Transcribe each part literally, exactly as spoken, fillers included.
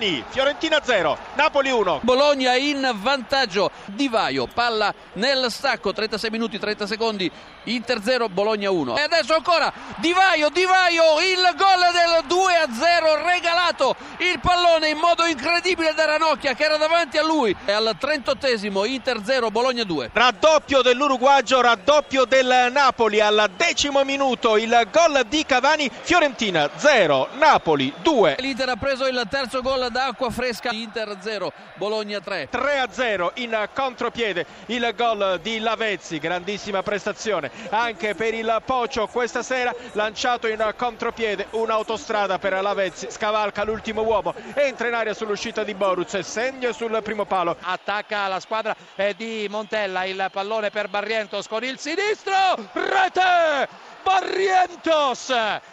Cavani, Fiorentina zero, Napoli uno. Bologna in vantaggio, Di Vaio, palla nel sacco, trentasei minuti, trenta secondi, Inter zero, Bologna uno. E adesso ancora Di Vaio, Di Vaio, il gol del due a zero regalato, il pallone in modo incredibile da Ranocchia che era davanti a lui. E al trentottesimo Inter zero, Bologna due. Raddoppio dell'uruguaggio, raddoppio del Napoli al decimo minuto, il gol di Cavani, Fiorentina zero, Napoli due. L'Inter ha preso il terzo gol d'acqua fresca, Inter zero, Bologna tre. tre a zero in contropiede il gol di Lavezzi, grandissima prestazione anche per il Pocio questa sera, lanciato in contropiede, un'autostrada per Lavezzi, scavalca l'ultimo uomo, entra in aria sull'uscita di Boruz e segno sul primo palo. Attacca la squadra di Montella, il pallone per Barrientos con il sinistro, rete! Barrientos,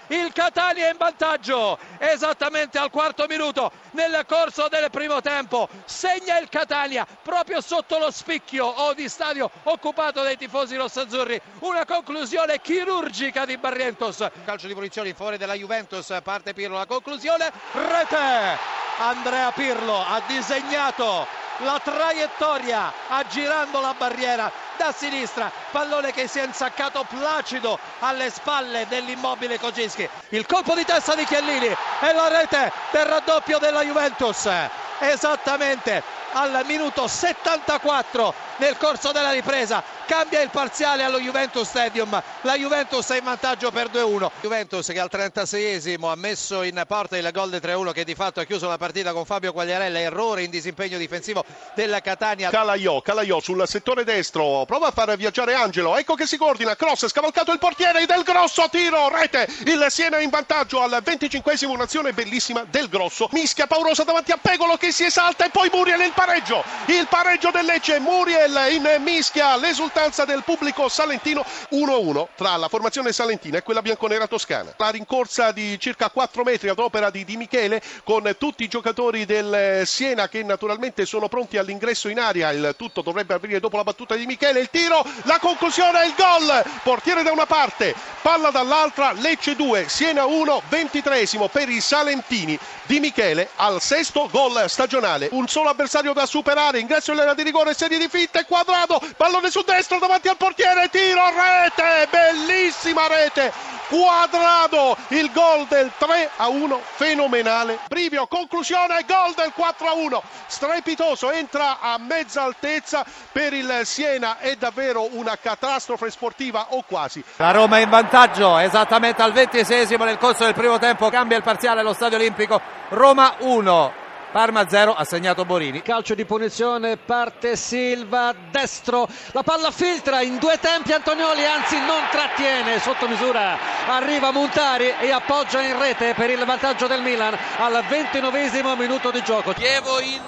il Catania in vantaggio esattamente al quarto minuto nel corso del primo tempo, segna il Catania proprio sotto lo spicchio o di stadio occupato dai tifosi rossazzurri, una conclusione chirurgica di Barrientos, calcio di punizione in favore della Juventus, parte Pirlo, la conclusione, rete! Andrea Pirlo ha disegnato la traiettoria aggirando la barriera da sinistra, pallone che si è insaccato placido alle spalle dell'immobile Kocinski, il colpo di testa di Chiellini e la rete del raddoppio della Juventus esattamente al minuto settantaquattro nel corso della ripresa. Cambia il parziale allo Juventus Stadium, la Juventus è in vantaggio per due a uno. Juventus che al trentaseiesimo ha messo in porta il gol del tre a uno che di fatto ha chiuso la partita con Fabio Quagliarella, errore in disimpegno difensivo della Catania. Calaiò, Calaiò sul settore destro, prova a far viaggiare Angelo, ecco che si coordina, cross, scavalcato il portiere del Grosso, tiro, rete, il Siena in vantaggio al venticinquesimo, un'azione bellissima del Grosso, mischia paurosa davanti a Pegolo che si esalta e poi Muriel il pareggio, il pareggio del Lecce, Muriel in mischia, l'esultazione del pubblico salentino, uno a uno tra la formazione salentina e quella bianconera toscana. La rincorsa di circa quattro metri ad opera di Di Michele con tutti i giocatori del Siena che naturalmente sono pronti all'ingresso in aria, il tutto dovrebbe avvenire dopo la battuta di Michele, il tiro, la conclusione, il gol, portiere da una parte, palla dall'altra, Lecce due, Siena uno, ventitreesimo per i salentini, Di Michele al sesto gol stagionale, un solo avversario da superare, ingresso in area di rigore, serie di finte, Quadrado, pallone su destra davanti al portiere, tiro, rete, bellissima rete, Quadrado, il gol del tre a uno fenomenale, Brivio, conclusione, gol del quattro a uno strepitoso, entra a mezza altezza per il Siena, è davvero una catastrofe sportiva o quasi. La Roma in vantaggio esattamente al ventiseiesimo nel corso del primo tempo, cambia il parziale allo Stadio Olimpico, Roma uno Parma zero, ha segnato Borini. Calcio di punizione, parte Silva, destro, la palla filtra in due tempi Antonioli, anzi non trattiene, sotto misura arriva Montari e appoggia in rete per il vantaggio del Milan al ventinovesimo minuto di gioco. Chievo in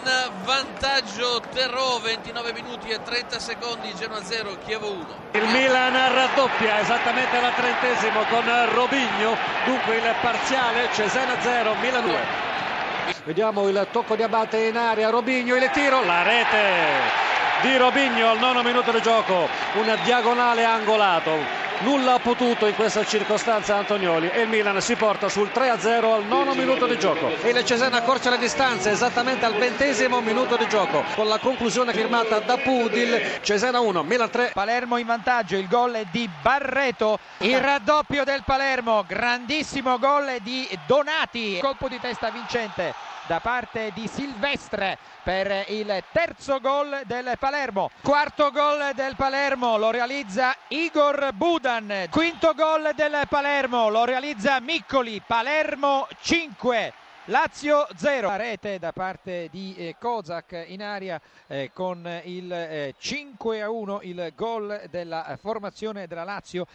vantaggio, Terrò, ventinove minuti e trenta secondi, Genoa zero, Chievo uno. Il Milan raddoppia esattamente al trentesimo con Robinho, dunque il parziale Cesena zero, Milan due. Vediamo il tocco di Abate in area, Robinho, il tiro, la rete di Robinho al nono minuto di gioco, un diagonale angolato, nulla ha potuto in questa circostanza Antonioli e il Milan si porta sul tre a zero al nono minuto di gioco. E il Cesena accorcia le distanze esattamente al ventesimo minuto di gioco con la conclusione firmata da Pudil, Cesena uno, Milan tre. Palermo in vantaggio, il gol è di Barreto, il raddoppio del Palermo, grandissimo gol di Donati, colpo di testa vincente da parte di Silvestre per il terzo gol del Palermo. Quarto gol del Palermo, lo realizza Igor Budan. Quinto gol del Palermo, lo realizza Miccoli. Palermo cinque, Lazio zero. La rete da parte di eh, Kozak in aria eh, con il eh, cinque a uno il gol della formazione della Lazio.